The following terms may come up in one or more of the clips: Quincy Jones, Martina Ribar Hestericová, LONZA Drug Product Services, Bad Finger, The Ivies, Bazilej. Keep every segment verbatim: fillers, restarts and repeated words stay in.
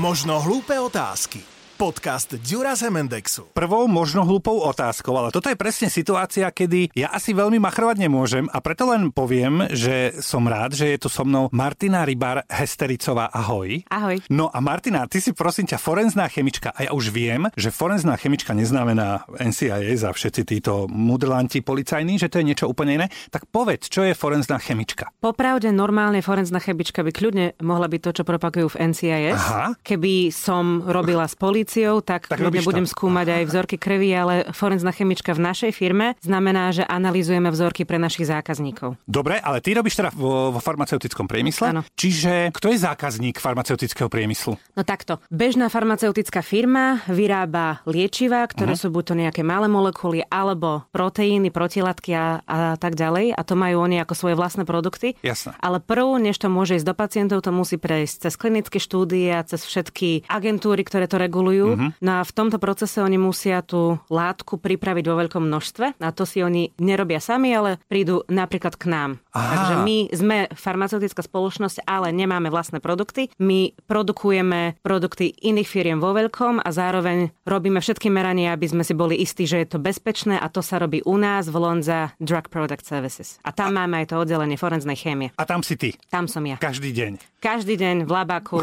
Možno hlúpe otázky. Podcast Ďura z Hemendexu. Prvou možno hlúpou otázkou, ale toto je presne situácia, kedy ja asi veľmi machrovať nemôžem a preto len poviem, že som rád, že je tu so mnou Martina Ribar Hestericová. Ahoj. Ahoj. No a Martina, ty si prosím ťa forenzná chemička a ja už viem, že forenzná chemička neznamená en cé í á za všetci títo mudrlanti policajní, že to je niečo úplne iné. Tak povedz, čo je forenzná chemička? Popravde normálne forenzná chemička by kľudne mohla byť to, čo propagujú v en cé í á. Keby som robila s políciou, tak, tak budem skúmať aj vzorky krvi, ale forenzná chemička v našej firme znamená, že analyzujeme vzorky pre našich zákazníkov. Dobre, ale ty robíš teda vo, vo farmaceutickom priemysle? Áno. Čiže kto je zákazník farmaceutického priemyslu? No takto. Bežná farmaceutická firma vyrába liečivá, ktoré uh-huh. sú buď to nejaké malé molekuly, alebo proteíny, protilátky a, a tak ďalej. A to majú oni ako svoje vlastné produkty. Jasné. Ale prv, než to môže ísť do pacientov, to musí prejsť cez klinické štúdie, cez všetky agentúry, ktoré to regulujú. Uh-huh. No a v tomto procese oni musia tú látku pripraviť vo veľkom množstve. A to si oni nerobia sami, ale prídu napríklad k nám. Aha. Takže my sme farmaceutická spoločnosť, ale nemáme vlastné produkty. My produkujeme produkty iných firiem vo veľkom a zároveň robíme všetky merania, aby sme si boli istí, že je to bezpečné, a to sa robí u nás v LONZA Drug Product Services. A tam a... máme aj to oddelenie forenznej chémie. A tam si ty? Tam som ja. Každý deň? Každý deň v labáku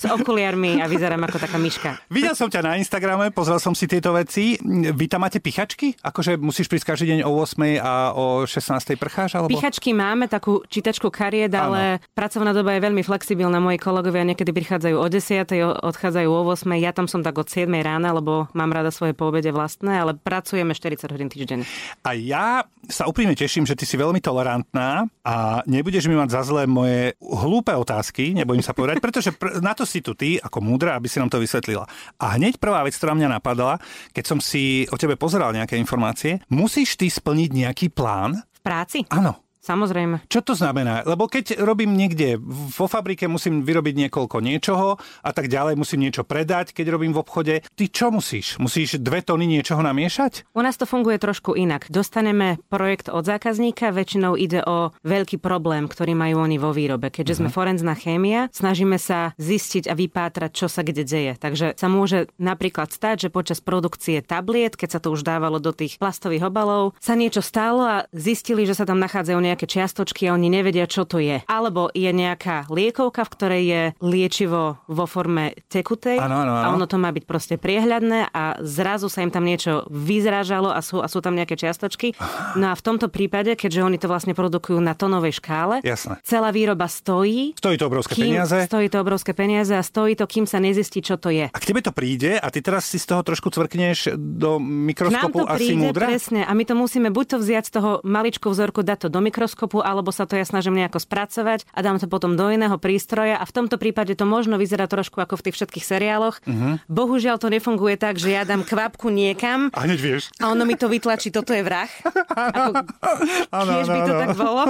s okuliarmi a vyzerám ako taká myška. Videl som ťa na Instagrame, pozrel som si tieto veci. Vy tam máte pichačky? Akože musíš prísť každý deň o ôsmej a o šestnástej prcháš? Alebo... Pichačky máme, takú čítačku kariet, ale pracovná doba je veľmi flexibilná. Moji kolegovia niekedy prichádzajú o desiatej, odchádzajú o ôsmej. Ja tam som tak od siedmej rána, lebo mám rada svoje poobede vlastné, ale pracujeme štyridsať hodín týždenne. A ja sa úprimne teším, že ty si veľmi tolerantná a nebudeš mi mať za zlé moje hlúpe otázky, nebojím sa povedať, pretože pr- na to si tu ty ako múdra, aby si nám to vysvetlila. A hneď prvá vec, ktorá mňa napadala, keď som si o tebe pozeral nejaké informácie, musíš ty splniť nejaký plán? V práci? Áno. Samozrejme. Čo to znamená? Lebo keď robím niekde vo fabrike, musím vyrobiť niekoľko niečoho a tak ďalej, musím niečo predať, keď robím v obchode. Ty čo musíš? Musíš dve tony niečoho namiešať? U nás to funguje trošku inak. Dostaneme projekt od zákazníka, väčšinou ide o veľký problém, ktorý majú oni vo výrobe. Keďže uh-huh. sme forenzná chémia, snažíme sa zistiť a vypátrať, čo sa kde deje. Takže sa môže napríklad stať, že počas produkcie tabliet, keď sa to už dávalo do tých plastových obalov, sa niečo stalo a zistili, že sa tam nachádzajú nejaké čiastočky a oni nevedia, čo to je. Alebo je nejaká liekovka, v ktorej je liečivo vo forme tekutej ano, ano, ano. A ono to má byť proste priehľadné a zrazu sa im tam niečo vyzrážalo a sú, a sú tam nejaké čiastočky. No a v tomto prípade, keďže oni to vlastne produkujú na tonovej škále, jasne. Celá výroba stojí. Stojí to obrovské kým, peniaze. Stojí to obrovské peniaze a stojí to, kým sa nezistí, čo to je. A k tebe to príde a ty teraz si z toho trošku cvrkneš do mikroskopu a si múdra? Presne. A my to musíme buď to vziať z toho maličku vzorku, dať to do mikroskopu, alebo sa to ja snažím nejako spracovať a dám to potom do iného prístroja a v tomto prípade to možno vyzerá trošku ako v tých všetkých seriáloch. Uh-huh. Bohužiaľ to nefunguje tak, že ja dám kvapku niekam a hneď vieš. A ono mi to vytlačí, toto je vrah. Ako, kiež by to tak bolo.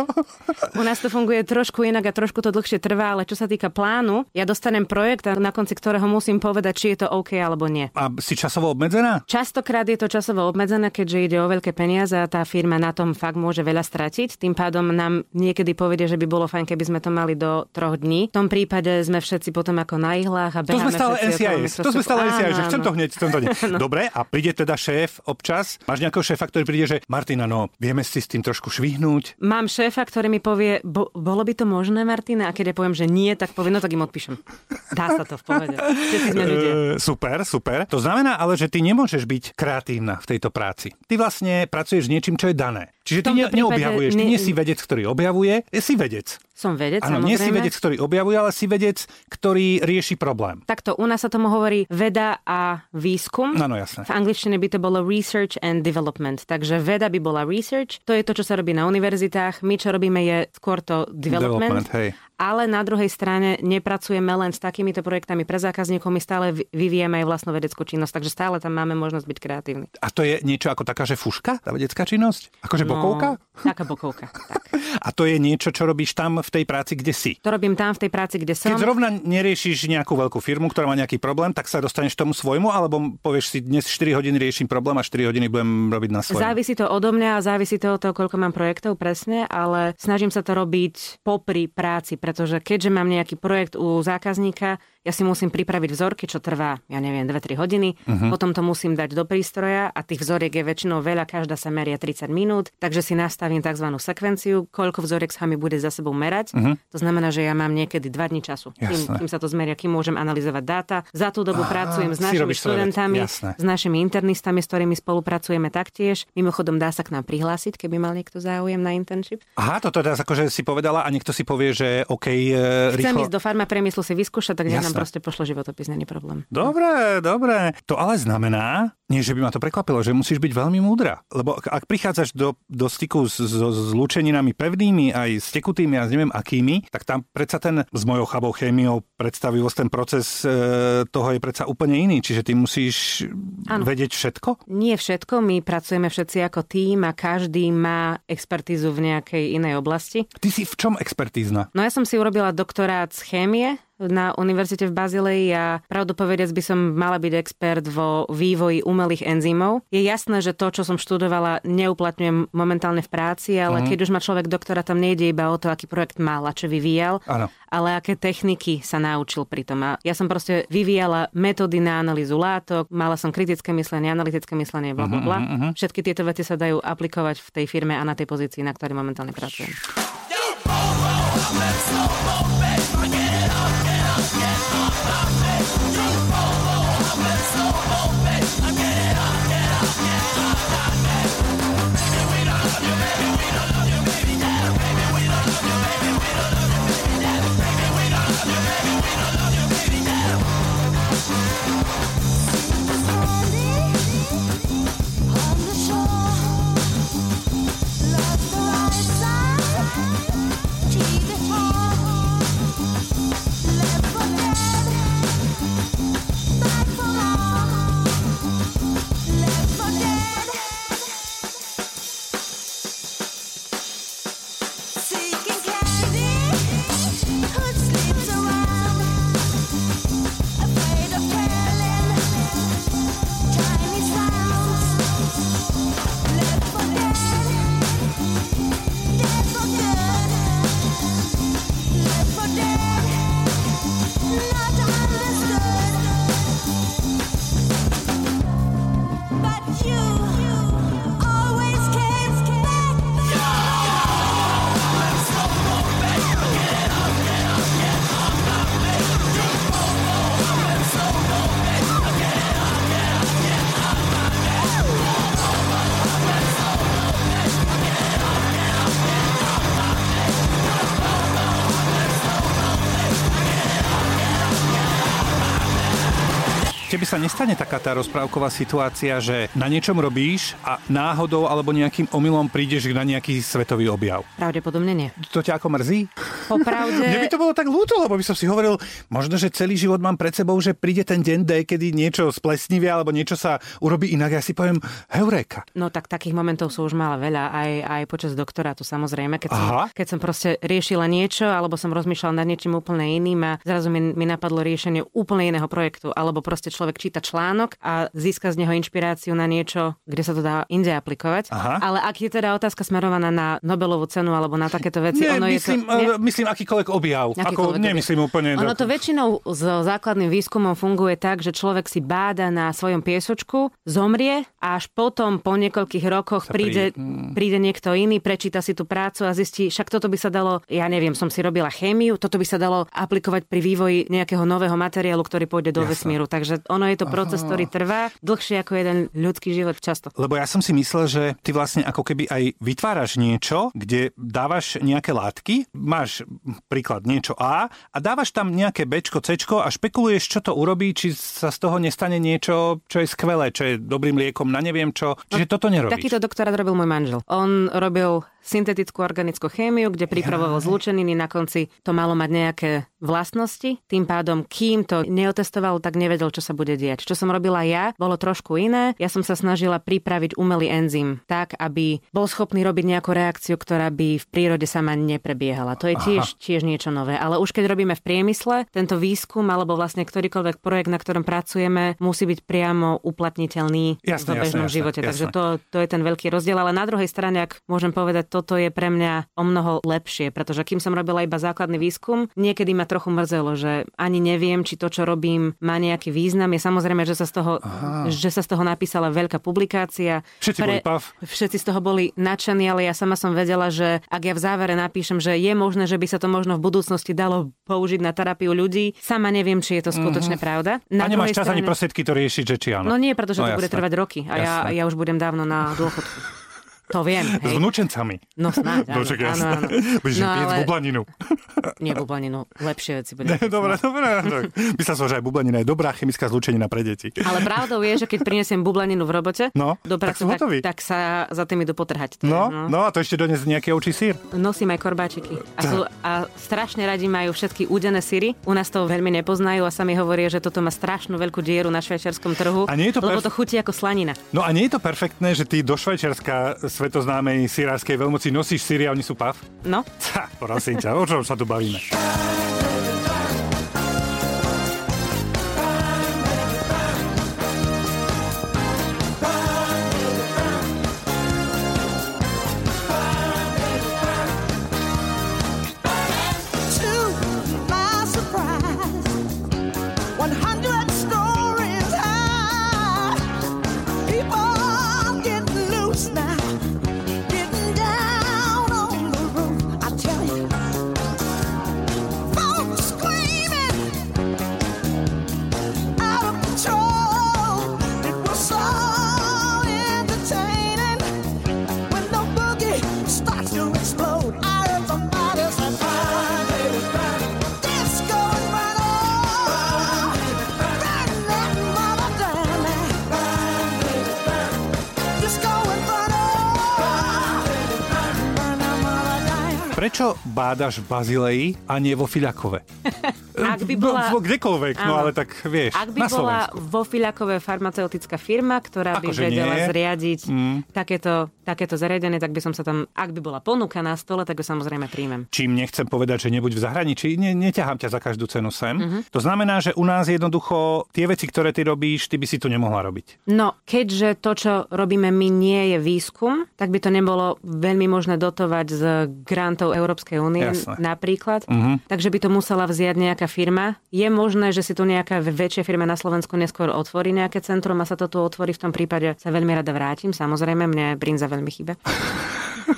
U nás to funguje trošku inak a trošku to dlhšie trvá, ale čo sa týka plánu, ja dostanem projekt, na konci ktorého musím povedať, či je to OK alebo nie. A si časovo obmedzená? Častokrát je to časovo obmedzená, keďže ide o veľké peniaze a tá firma na tom fakt môže veľa stratiť. Tým pádom nám niekedy povedia, že by bolo fajn, keby sme to mali do troch dní. V tom prípade sme všetci potom ako na ihlách a beháme všetci okolo mikroskopu. To sme stále en cé í á, že chcem to hneď, chcem to hneď. No. Dobre, a príde teda šéf občas? Máš nejakého šéfa, ktorý príde, že Martina, no, vieme si s tým trošku švihnúť? Mám šéfa, ktorý mi povie, bo, bolo by to možné, Martina? A keď ja poviem, že nie, tak poviem, no tak im odpíšem. Dá sa to v pohode. Uh, super, super. To znamená ale, že ty nemôžeš byť kreatívna v tejto práci. Ty vlastne pracuješ s niečím, čo je dané. Čiže ty neobjavuješ, ty nie si vedec, ktorý objavuje, si vedec. Som vedec, ano, samozrejme. Áno, nie si vedec, ktorý objavuje, ale si vedec, ktorý rieši problém. Takto, u nás sa tomu hovorí veda a výskum. Áno, jasné. V angličtine by to bolo research and development. Takže veda by bola research, to je to, čo sa robí na univerzitách. My, čo robíme, je skôr to development. development hej. Ale na druhej strane nepracujeme len s takýmito projektami pre zákazníkov, my stále vyvíjame aj vlastnú vedeckú činnosť, takže stále tam máme možnosť byť kreatívni. A to je niečo ako taká, že fuška, tá vedecká činnosť? Akože no, bokovka? Taká bokovka, tak. A to je niečo, čo robíš tam v tej práci, kde si? To robím tam v tej práci, kde som. Keď zrovna neriešiš nejakú veľkú firmu, ktorá má nejaký problém, tak sa dostaneš tomu svojmu, alebo povieš si, dnes štyri hodiny riešim problém a štyri hodiny budem robiť na svojom. Závisí to odo mňa a závisí to od toho, koľko mám projektov presne, ale snažím sa to robiť popri práci, pretože keďže mám nejaký projekt u zákazníka, ja si musím pripraviť vzorky, čo trvá, ja neviem, dve tri hodiny, uh-huh. potom to musím dať do prístroja a tých vzoriek je väčšinou veľa, každá sa meria tridsať minút, takže si nastavím tzv. Sekvenciu, koľko vzoriek sa mi bude za sebou merať. Uh-huh. To znamená, že ja mám niekedy dva dni času, kým, kým sa to zmeria, kým môžem analyzovať dáta. Za tú dobu ah, pracujem s našimi študentami, s našimi internistami, s ktorými spolupracujeme taktiež. Mimochodom, dá sa k nám prihlásiť, keby mal niekto záujem na internship. Aha, toto teraz akože si povedala a niekto si povie, že OK, e, rýchlo. Chcem ísť do farmapriemyslu si vyskúšať, takže nám proste pošlo životopis, není problém. Dobre, dobre. To ale znamená, nie že by ma to prekvapilo, že musíš byť veľmi múdra, lebo ak prichádzaš do, do styku s zlúčeninami pevnými aj s tekutými, ja neviem akými, tak tam predsa ten s mojou chabou chémiou predstavivosť, ten proces e, toho je predsa úplne iný, čiže ty musíš ano. Vedieť všetko? Nie všetko, my pracujeme všetci ako tím a každý má expertízu v nejakej inej oblasti. Ty si v čom expertízna? No ja som si urobila doktorát z chémie na univerzite v Bazileji a pravdu povediac by som mala byť expert vo vývoji umelých enzymov. Je jasné, že to, čo som študovala, neuplatňujem momentálne v práci, ale mm. keď už má človek doktora, tam nejde iba o to, aký projekt mal a čo vyvíjal, ano. Ale aké techniky sa naučil pri tom. A ja som proste vyvíjala metódy na analýzu látok, mala som kritické myslenie, analytické myslenie, bla, bla, bla. Všetky tieto veci sa dajú aplikovať v tej firme a na tej pozícii, na ktorej momentálne pracujem. Keby sa nestane taká tá rozprávková situácia, že na niečom robíš a náhodou alebo nejakým omylom prídeš na nejaký svetový objav? Pravdepodobne nie. To ťa ako mrzí? Popravde... Mne by to bolo tak ľúto, lebo by som si hovoril, možno, že celý život mám pred sebou, že príde ten deň D, kedy niečo splesnivia alebo niečo sa urobí inak. Ja si poviem, heuréka. No tak takých momentov sú už mala veľa, aj, aj počas doktorátu samozrejme. Keď som, keď som proste riešila niečo alebo som rozmýšľala nad niečím úplne iným a zrazu mi, mi napadlo riešenie úplne iného projektu, alebo proste človek číta článok a získa z neho inšpiráciu na niečo, kde sa to dá inde aplikovať. Aha. Ale ak je teda otázka smerovaná na Nobelovú cenu alebo na takéto veci, nie, ono myslím, je to... Nie? Myslím akýkoľvek objav. Akýkoľvek ako nemyslím objav. Úplne... Ono to väčšinou s základným výskumom funguje tak, že človek si báda na svojom piesočku, zomrie a až potom po niekoľkých rokoch príde, príde... príde niekto iný, prečíta si tú prácu a zistí, však toto by sa dalo, ja neviem, som si robila chémiu, toto by sa dalo aplikovať pri vývoji nejakého nového materiálu, ktorý pôjde do Jasne. Vesmíru. Takže ono je to proces, Aha. ktorý trvá dlhšie ako jeden ľudský život často. Lebo ja som si myslel, že ty vlastne ako keby aj vytváraš niečo, kde dávaš nejaké látky, máš príklad niečo A a dávaš tam nejaké Bčko, Cčko a špekuluješ, čo to urobí, či sa z toho nestane niečo, čo je skvelé, čo je dobrým liekom na neviem čo. Čiže no, toto nerobíš. Takýto doktorát robil môj manžel. On robil syntetickú organickú chémiu, kde pripravoval ja. Zlúčeniny, na konci to malo mať nejaké vlastnosti. Tým pádom, kým to neotestoval, tak nevedel, čo sa bude diať. Čo som robila ja, bolo trošku iné. Ja som sa snažila pripraviť umelý enzym tak, aby bol schopný robiť nejakú reakciu, ktorá by v prírode sama neprebiehala. To je tiež, tiež niečo nové. Ale už keď robíme v priemysle, tento výskum alebo vlastne ktorýkoľvek projekt, na ktorom pracujeme, musí byť priamo uplatniteľný jasne, v bežnom jasne, živote. Jasne, Takže jasne. To, to je ten veľký rozdiel. Ale na druhej strane, ak môžem povedať toto je pre mňa o mnoho lepšie, pretože kým som robila iba základný výskum, niekedy ma trochu mrzelo, že ani neviem, či to, čo robím, má nejaký význam. Je samozrejme, že sa z toho, že sa z toho napísala veľká publikácia. Všetci pre, boli pav. Všetci z toho boli nadšení, ale ja sama som vedela, že ak ja v závere napíšem, že je možné, že by sa to možno v budúcnosti dalo použiť na terapiu ľudí, sama neviem, či je to skutočne mm-hmm. pravda. Na a nemáš čas strane, ani prostriedky to riešiť, že či áno. No nie, pretože no, to jasné. bude trvať roky a ja, ja už budem dávno na dôchodku. To viem, hej. S vnúčencami. No snáď, áno, no, áno, áno. Budeš no, piec ale... bublaninu. Nie bublaninu, lepšie veci budem piec. Dobre, dobre. Myslel som, že aj bublanina je dobrá chemická zlúčenina pre deti. Ale pravdou je, že keď prinesiem bublaninu v robote, no, do praxe, tak, tak, tak sa za tým idú potrhať. Teda, no, no. no a to ešte dones nejaký ovčí syr. Nosím aj korbáčiky. A, sú, a strašne radi majú všetky údené syry. U nás to veľmi nepoznajú a sami hovoria, že toto má strašnú veľkú dieru na švajčiarskom trhu, a nie je to lebo perf... to chutí ako slanina. No a nie je to perfektné, že ty do Švajčiarska svetoznámej syrárskej veľmoci nosíš syry a oni sú pav? No. Ha, prosím ťa, o čom sa tu bavíme? Prečo bádaš v Bazileji a nie vo Fiľakove? Ak by bola... No, kdekoľvek, áno. No ale tak vieš, ak by na bola vo Fiľakove farmaceutická firma, ktorá by Ako, vedela nie. zriadiť mm. takéto, takéto zariadenie, tak by som sa tam... Ak by bola ponuka na stole, tak ju samozrejme príjmem. Čím nechcem povedať, že nebuď v zahraničí, ne, neťahám ťa za každú cenu sem. Mm-hmm. To znamená, že u nás jednoducho tie veci, ktoré ty robíš, ty by si tu nemohla robiť. No, keďže to, čo robíme my, nie je výskum, tak by to nebolo veľmi možné dotovať z grantov Európskej únie napríklad. Uh-huh. Takže by to musela vziať nejaká firma. Je možné, že si tu nejaká väčšia firma na Slovensku neskôr otvorí nejaké centrum a sa to tu otvorí. V tom prípade sa veľmi rada vrátim. Samozrejme, mne brinza veľmi chýba.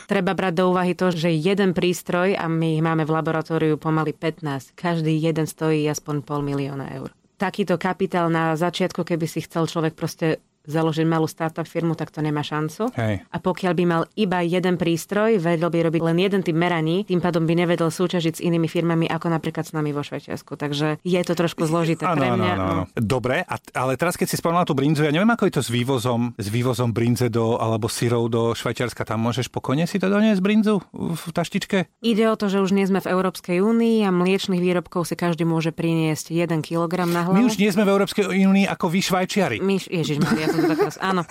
Treba brať do úvahy to, že jeden prístroj, a my ich máme v laboratóriu pomaly pätnásť, každý jeden stojí aspoň pol milióna eur. Takýto kapitál na začiatku, keby si chcel človek proste založiť malú startup firmu, tak to nemá šancu. Hej. A pokiaľ by mal iba jeden prístroj, vedel by robiť len jeden typ meraní, tým pádom by nevedel súťažiť s inými firmami, ako napríklad s nami vo Švajčiarsku. Takže je to trošku zložité ano, pre mňa. Ano, ano, ano. Dobre, a, ale teraz keď si spomínala tú brinzu, ja neviem, ako je to s vývozom, s vývozom brinze do, alebo syrov do Švajčiarska. Tam môžeš pokojne si to doniesť brinzu v taštičke? Ide o to, že už nie sme v Európskej únii a mliečnych výrobkov si každý môže priniesť jeden kilogram na hlavu. My už nie sme v Európskej únii ako vy Švajčiari. My, ježišmaria. Áno.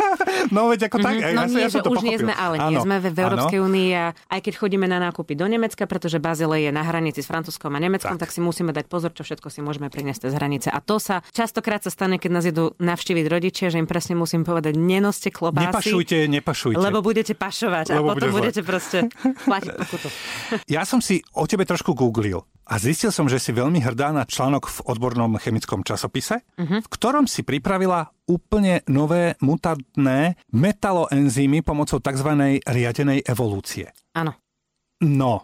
No veď ako tak, mm-hmm. no, ja, nie, ja som to už pochopil. Nie sme, ale nie áno. sme v Európskej únii a aj keď chodíme na nákupy do Nemecka, pretože Bazilej je na hranici s Francúzskom a Nemeckom, tak. tak si musíme dať pozor, čo všetko si môžeme priniesť z hranice. A to sa častokrát sa stane, keď nás idú navštíviť rodičia, že im presne musím povedať, nenoste klobásy. Nepašujte, nepašujte. Lebo budete pašovať lebo a potom bude budete proste platiť pokutu. Ja som si o tebe trošku googlil a zistil som, že si veľmi hrdá na článok v odbornom chemickom časopise, mm-hmm. v ktorom si pripravila úplne nové mutantné metaloenzymy pomocou tzv. Riadenej evolúcie. Áno. No.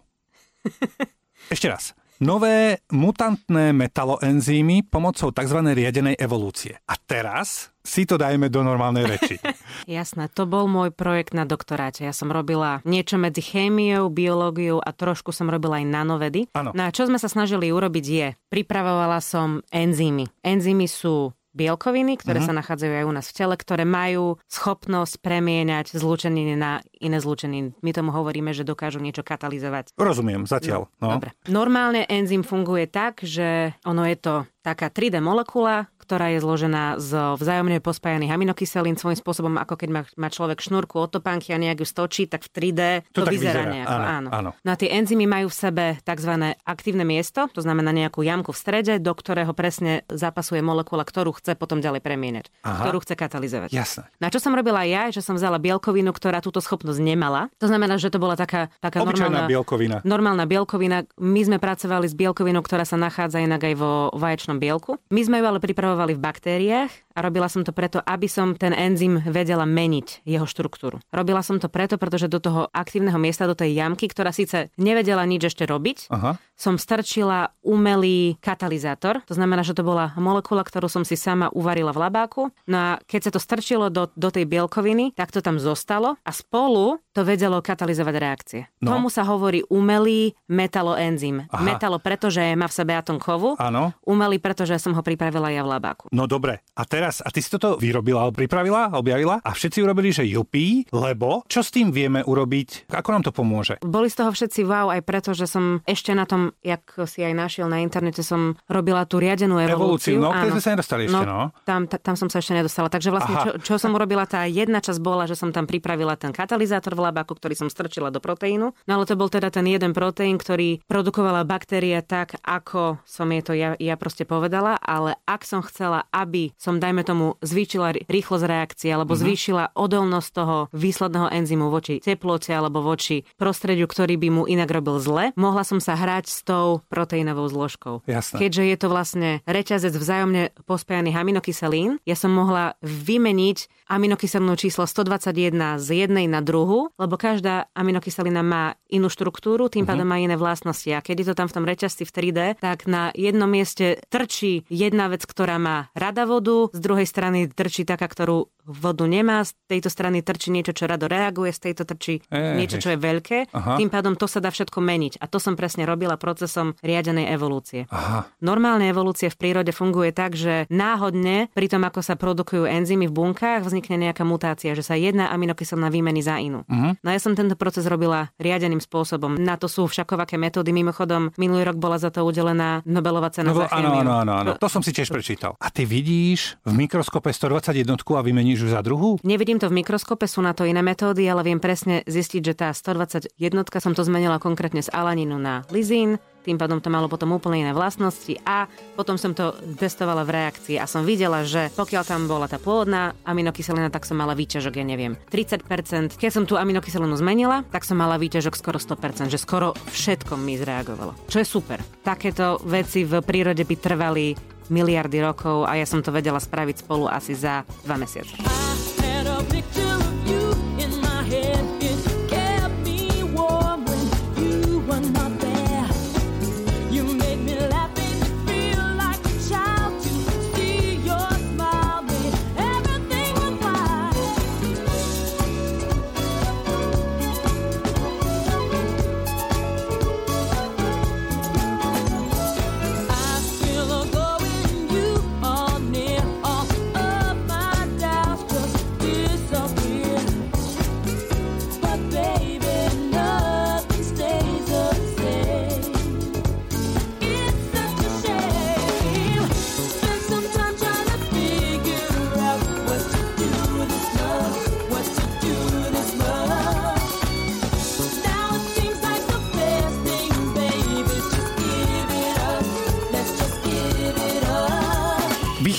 Ešte raz. Nové mutantné metaloenzymy pomocou tzv. Riadenej evolúcie. A teraz si to dajme do normálnej reči. Jasné, to bol môj projekt na doktoráte. Ja som robila niečo medzi chémiou, biológiou a trošku som robila aj nanovedy. Áno. No a čo sme sa snažili urobiť je, pripravovala som enzymy. Enzymy sú bielkoviny, ktoré uh-huh. sa nachádzajú aj u nás v tele, ktoré majú schopnosť premieňať zlúčeniny na iné zlúčeniny. My tomu hovoríme, že dokážu niečo katalizovať. Rozumiem, zatiaľ. No. Dobre. Normálne enzym funguje tak, že ono je to taká tri dé molekula, ktorá je zložená z vzájomne pospájaných aminokyselín, svojím spôsobom, ako keď má, má človek šnúrku od topánky a nejak ju stočí, tak v tri dé to, to vyzerá, vyzerá nejako. Áno, áno. áno. No a tie enzymy majú v sebe tzv. Aktívne miesto, to znamená nejakú jamku v strede, do ktorého presne zapasuje molekula, ktorú chce potom ďalej premieňať, ktorú chce katalizovať. Jasné. Na čo som robila ja, že som vzala bielkovinu, ktorá túto schopnosť nemala. To znamená, že to bola taká, taká normálna bielkovina. Normálna bielkovina. My sme pracovali s bielkovinou, ktorá sa nachádza inak aj vo vaječnom bielku. My sme ju ale pripravovali v baktériách a robila som to preto, aby som ten enzym vedela meniť jeho štruktúru. Robila som to preto, pretože do toho aktívneho miesta, do tej jamky, ktorá síce nevedela nič ešte robiť, Aha. som strčila umelý katalizátor. To znamená, že to bola molekula, ktorú som si sama uvarila v labáku. No a keď sa to strčilo do, do tej bielkoviny, tak to tam zostalo a spolu to vedelo katalizovať reakcie. No. Tomu sa hovorí umelý metaloenzym. Aha. Metalo, pretože má v sebe atom kovu. Áno. Umelý, pretože som ho pripravila ja v labáku. No dobre, a teraz, a ty si toto vyrobila, pripravila, objavila a všetci urobili, že jupí, lebo čo s tým vieme urobiť, ako nám to pomôže? Boli z toho všetci wow, aj preto, že som ešte na tom, jak si aj našiel na internete, som robila tú riadenú evolúciu. Evolúciu, no, áno, sme sa nedostali ešte, no. no. Tam, tam som sa ešte nedostala, takže vlastne, čo, čo som urobila, tá jedna časť bola, že som tam pripravila ten katalizátor v labáku, ktorý som strčila do proteínu, no ale to bol teda ten jeden proteín, ktorý produkovala baktéria tak, ako som jej to ja, ja proste povedala, ale ak som chcela, aby som, dajme tomu, zvýšila rýchlosť reakcie alebo mm-hmm. zvýšila odolnosť toho výsledného enzymu voči teplote alebo voči prostrediu, ktorý by mu inak robil zle, mohla som sa hrať s tou proteínovou zložkou. Jasne. Keďže je to vlastne reťazec vzájomne pospájaných aminokyselín, ja som mohla vymeniť aminokyselinu číslo sto dvadsaťjeden z jednej na druhú, lebo každá aminokyselina má inú štruktúru, tým mm-hmm. pádom má iné vlastnosti. A keď je to tam v tom reťazci v tri dé, tak na jednom mieste trčí jedna vec, ktorá má rada vodu, z druhej strany trčí taká, ktorú vodu nemá, z tejto strany trčí niečo, čo rado reaguje, z tejto trčí Ej, niečo, čo je veľké. Aha. Tým pádom to sa dá všetko meniť. A to som presne robila procesom riadenej evolúcie. Aha. Normálne evolúcie v prírode funguje tak, že náhodne pri tom, ako sa produkujú enzymy v bunkách, vznikne nejaká mutácia, že sa jedna aminokyselina vymení za inú. Uh-huh. No ja som tento proces robila riadeným spôsobom. Na to sú všakovaké metódy. Mimochodom, minulý rok bola za to udelená Nobelova cena no, za chémiu. Áno, áno, áno. To som si tiež prečítal. A ty vidíš v mikroskope sto dvadsaťjeden a vymeníš ju za druhú? Nevidím to v mikroskope, sú na to iné metódy, ale viem presne zistiť, že tá sto dvadsaťjeden som to zmenila konkrétne z alaninu na lizín. Tým pádom to malo potom úplne iné vlastnosti a potom som to testovala v reakcii a som videla, že pokiaľ tam bola tá pôvodná aminokyselina, tak som mala výťažok, ja neviem, tridsať percent. Keď som tú aminokyselinu zmenila, tak som mala výťažok skoro sto percent, že skoro všetko mi zreagovalo. Čo je super. Takéto veci v prírode by trvali miliardy rokov a ja som to vedela spraviť spolu asi za dva mesiace.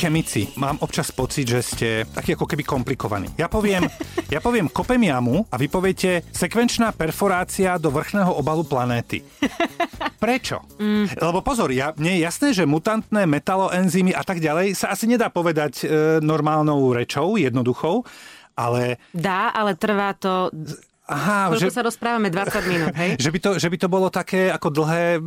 Chemici, mám občas pocit, že ste taký ako keby komplikovaní. Ja poviem, ja poviem kopem jamu a vy poviete sekvenčná perforácia do vrchného obalu planéty. Prečo? Mm. Lebo pozor, ja, mne je jasné, že mutantné metaloenzymy a tak ďalej sa asi nedá povedať e, normálnou rečou, jednoduchou, ale... Dá, ale trvá to... Aha, že sa rozprávame dvadsať minút, hej? Že by to, že by to bolo také ako dlhé,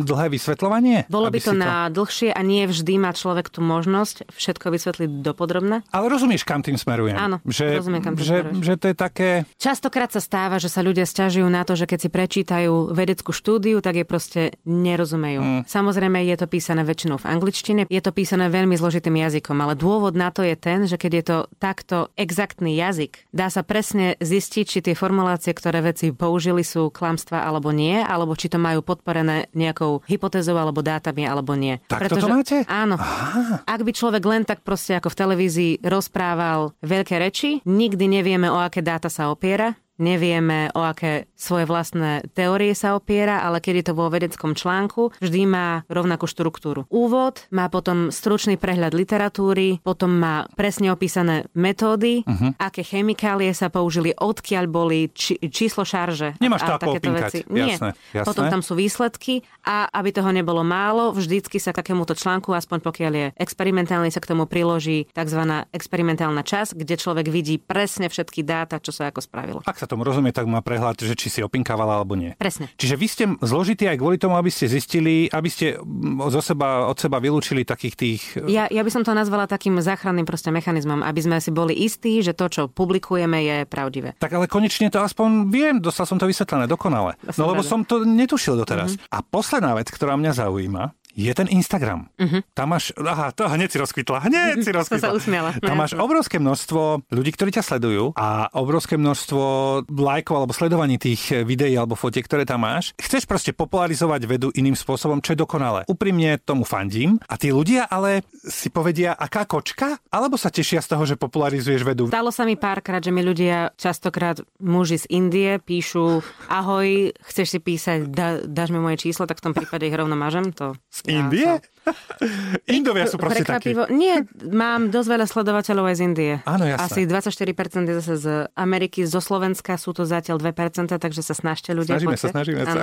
dlhé vysvetľovanie? Bolo by to na to... dlhšie a nie vždy má človek tú možnosť všetko vysvetliť dopodrobne. Ale rozumieš, kam tým smerujem? Áno, že, rozumiem, kam tým že, smerujem. Že to je také... Častokrát sa stáva, že sa ľudia sťažujú na to, že keď si prečítajú vedeckú štúdiu, tak je proste nerozumejú. Mm. Samozrejme, je to písané väčšinou v angličtine, je to písané veľmi zložitým jazykom, ale dôvod na to je ten, že keď je to takto exaktný jazyk, dá sa presne zistiť, či tie formulácie formulácie, ktoré veci použili, sú klamstva alebo nie, alebo či to majú podporené nejakou hypotézou alebo dátami alebo nie. Tak pretože, toto máte? Áno. Aha. Ak by človek len tak proste ako v televízii rozprával veľké reči, nikdy nevieme, o aké dáta sa opiera. Nevieme, o aké svoje vlastné teórie sa opiera, ale keď je to vo vedeckom článku, vždy má rovnakú štruktúru. Úvod má potom stručný prehľad literatúry, potom má presne opísané metódy, uh-huh. aké chemikálie sa použili, odkiaľ boli, či, číslo šarže. Nemáš to ako opínkať, jasné. jasné. Potom tam sú výsledky a aby toho nebolo málo, vždycky sa k takémuto článku, aspoň pokiaľ je experimentálny, sa k tomu priloží tzv. Experimentálna časť, kde človek vidí presne všetky dáta, čo sa ako spravilo. Ak tomu rozumie, tak má prehľad, že či si opinkávala alebo nie. Presne. Čiže vy ste zložití aj kvôli tomu, aby ste zistili, aby ste zo seba, od seba vylúčili takých tých... Ja, ja by som to nazvala takým záchranným proste mechanizmom, aby sme si boli istí, že to, čo publikujeme, je pravdivé. Tak ale konečne to aspoň viem, dostal som to vysvetlené dokonale. No lebo som to netušil doteraz. Mm-hmm. A posledná vec, ktorá mňa zaujíma, je ten Instagram. Uh-huh. Tam máš... Aha, to hneď si rozkvitla. Hneď si rozkvitla. Tam máš obrovské množstvo ľudí, ktorí ťa sledujú a obrovské množstvo lajkov alebo sledovaní tých videí alebo fotiek, ktoré tam máš. Chceš proste popularizovať vedu iným spôsobom, čo je dokonalé. Úprimne tomu fandím. A tí ľudia ale si povedia, aká kočka? Alebo sa tešia z toho, že popularizuješ vedu? Stalo sa mi párkrát, že mi ľudia, častokrát muži z Indie, píšu ahoj, chceš si písať, da, dáš mi moje číslo, tak v tom prípade ich rovno mažem to. Indie? Indovia sú proste takí. Nie, mám dosť veľa sledovateľov aj z Indie. Áno, jasné. Asi dvadsaťštyri percent je zase z Ameriky, zo Slovenska sú to zatiaľ dve percentá, takže sa snažte ľudia. Snažíme poďte. sa, snažíme ano. sa.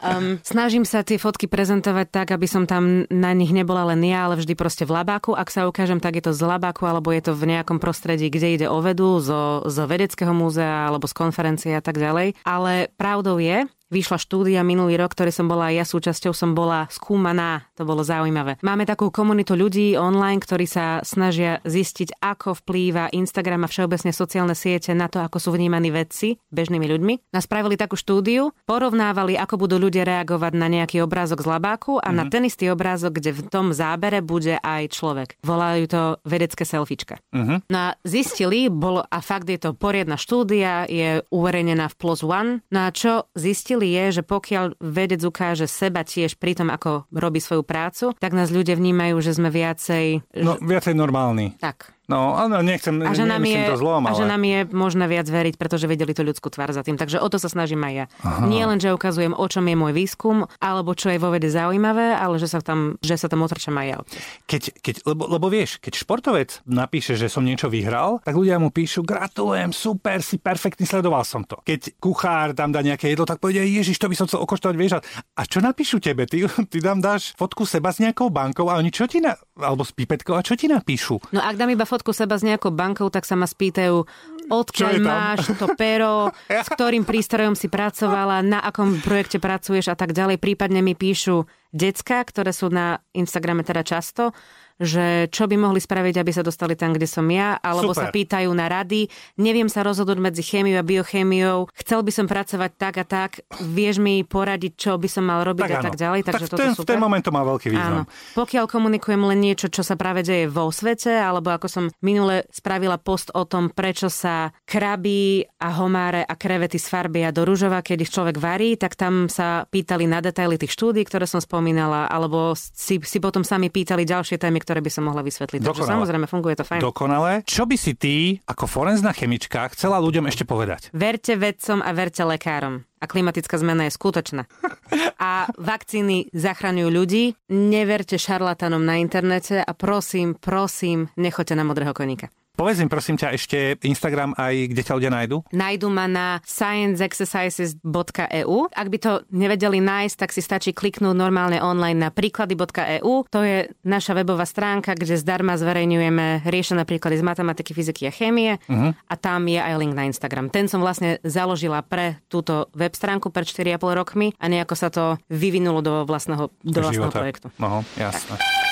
Um, snažím sa tie fotky prezentovať tak, aby som tam na nich nebola len ja, ale vždy proste v labáku. Ak sa ukážem, tak je to z labáku, alebo je to v nejakom prostredí, kde ide o vedu, zo, zo vedeckého múzea, alebo z konferencie a tak ďalej. Ale pravdou je... Vyšla štúdia minulý rok, ktorý som bola aj ja súčasťou, som bola skúmaná. To bolo zaujímavé. Máme takú komunitu ľudí online, ktorí sa snažia zistiť, ako vplýva Instagram a všeobecne sociálne siete na to, ako sú vnímaní vedci bežnými ľuďmi. Naspravili takú štúdiu, porovnávali, ako budú ľudia reagovať na nejaký obrázok z labáku a mm-hmm. na ten istý obrázok, kde v tom zábere bude aj človek. Volajú to vedecké selfiečka. Mm-hmm. No a zistili, bolo, a fakt je to poriadna štúdia, je uverejnená v Plus One. No a čo zistili, je, že pokiaľ vedec ukáže seba tiež pri tom, ako robí svoju prácu, tak nás ľudia vnímajú, že sme viacej... No, viacej normálni. Tak. No, ale nechcem, a že nám je, to zlom, ale... A že nám je možno viac veriť, pretože vedeli tú ľudskú tvár za tým. Takže o to sa snažím aj ja. Aha. Nie len, že ukazujem, o čom je môj výskum, alebo čo je vo vede zaujímavé, ale že sa tam, že sa tam otrčam aj ja. Keď, keď, lebo, lebo vieš, keď športovec napíše, že som niečo vyhral, tak ľudia mu píšu, gratulujem, super, si perfektný, sledoval som to. Keď kuchár tam dá nejaké jedlo, tak povie, ježiš, to by som chcel okoštovať, vieš. A čo napíšu tebe? Ty, ty tam dáš fotku seba s nejakou bankou a oni čo ti na... alebo s pipetkou a čo ti napíšu? No ak dám iba fotku seba s nejakou bankou, tak sa ma spýtajú, odkiaľ máš to pero, s ktorým prístrojom si pracovala, na akom projekte pracuješ a tak ďalej. Prípadne mi píšu decká, ktoré sú na Instagrame teda často, že čo by mohli spraviť, aby sa dostali tam, kde som ja, alebo Super. Sa pýtajú na rady. Neviem sa rozhodnúť medzi chémiou a biochémiou. Chcel by som pracovať tak a tak. Vieš mi poradiť, čo by som mal robiť tak a áno. tak ďalej. Takže tak v, ten, v ten moment to má veľký význam. Áno. Pokiaľ komunikujem len niečo, čo sa práve deje vo svete, alebo ako som minule spravila post o tom, prečo sa kraby a homáre a krevety sfarbia do ružova, keď ich človek varí, tak tam sa pýtali na detaily tých štúdií, ktoré som spomínala, alebo si, si potom sami pýtali ďalšie témy, ktoré by som mohla vysvetliť. Takže samozrejme funguje to fajn. Dokonale. Čo by si ty ako forenzná chemička chcela ľuďom ešte povedať? Verte vedcom a verte lekárom. A klimatická zmena je skutočná. A vakcíny zachraňujú ľudí. Neverte šarlatánom na internete a prosím, prosím, nechoďte na modrého koníka. Povedz im, prosím ťa, ešte Instagram aj, kde ťa ľudia nájdu? Nájdu ma na science exercises dot e u. Ak by to nevedeli nájsť, tak si stačí kliknúť normálne online na príklady dot e u. To je naša webová stránka, kde zdarma zverejňujeme riešené príklady z matematiky, fyziky a chémie. Uh-huh. A tam je aj link na Instagram. Ten som vlastne založila pre túto web stránku pred štyri a pol rokmi a nejako sa to vyvinulo do vlastného, do vlastného projektu. No, jasné. Tak.